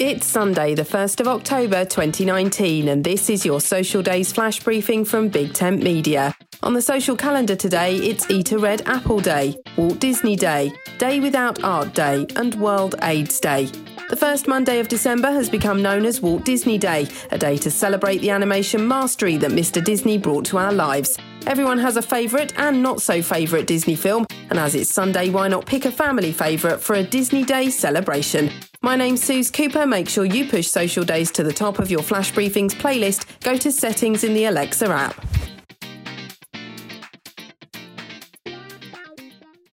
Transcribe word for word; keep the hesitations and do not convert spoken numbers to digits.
It's Sunday, the first of October twenty nineteen, and this is your Social Days flash briefing from Big Tent Media. On the social calendar today, it's Eat a Red Apple Day, Walt Disney Day, Day Without Art Day and World AIDS Day. The first Monday of December has become known as Walt Disney Day, a day to celebrate the animation mastery that Mister Disney brought to our lives. Everyone has a favourite and not-so-favourite Disney film, and as it's Sunday, why not pick a family favourite for a Disney Day celebration? My name's Suze Cooper. Make sure you push Social Days to the top of your Flash Briefings playlist. Go to Settings in the Alexa app.